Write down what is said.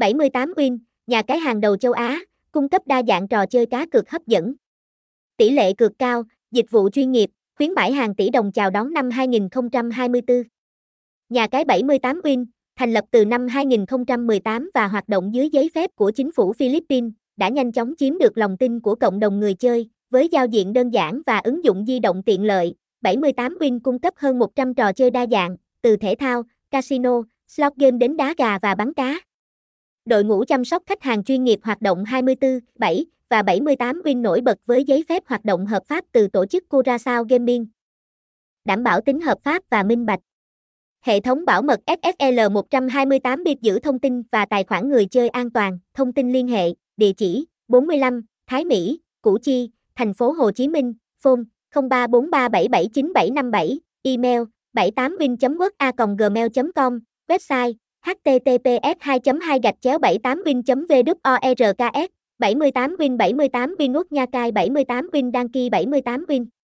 78win, nhà cái hàng đầu châu Á, cung cấp đa dạng trò chơi cá cược hấp dẫn. Tỷ lệ cược cao, dịch vụ chuyên nghiệp, khuyến mãi hàng tỷ đồng chào đón năm 2024. Nhà cái 78win, thành lập từ năm 2018 và hoạt động dưới giấy phép của chính phủ Philippines, đã nhanh chóng chiếm được lòng tin của cộng đồng người chơi, với giao diện đơn giản và ứng dụng di động tiện lợi. 78win cung cấp hơn 100 trò chơi đa dạng, từ thể thao, casino, slot game đến đá gà và bắn cá. Đội ngũ chăm sóc khách hàng chuyên nghiệp hoạt động 24/7 và 78win nổi bật với giấy phép hoạt động hợp pháp từ tổ chức Curacao Gaming. Đảm bảo tính hợp pháp và minh bạch. Hệ thống bảo mật SSL 128 bit giữ thông tin và tài khoản người chơi an toàn. Thông tin liên hệ, địa chỉ 45 Thái Mỹ, Củ Chi, thành phố Hồ Chí Minh, phone 0343779757, email 78win.works@gmail.com, website https://78win.works. 78win 78win works, nhà cái 78win đăng ký 78win.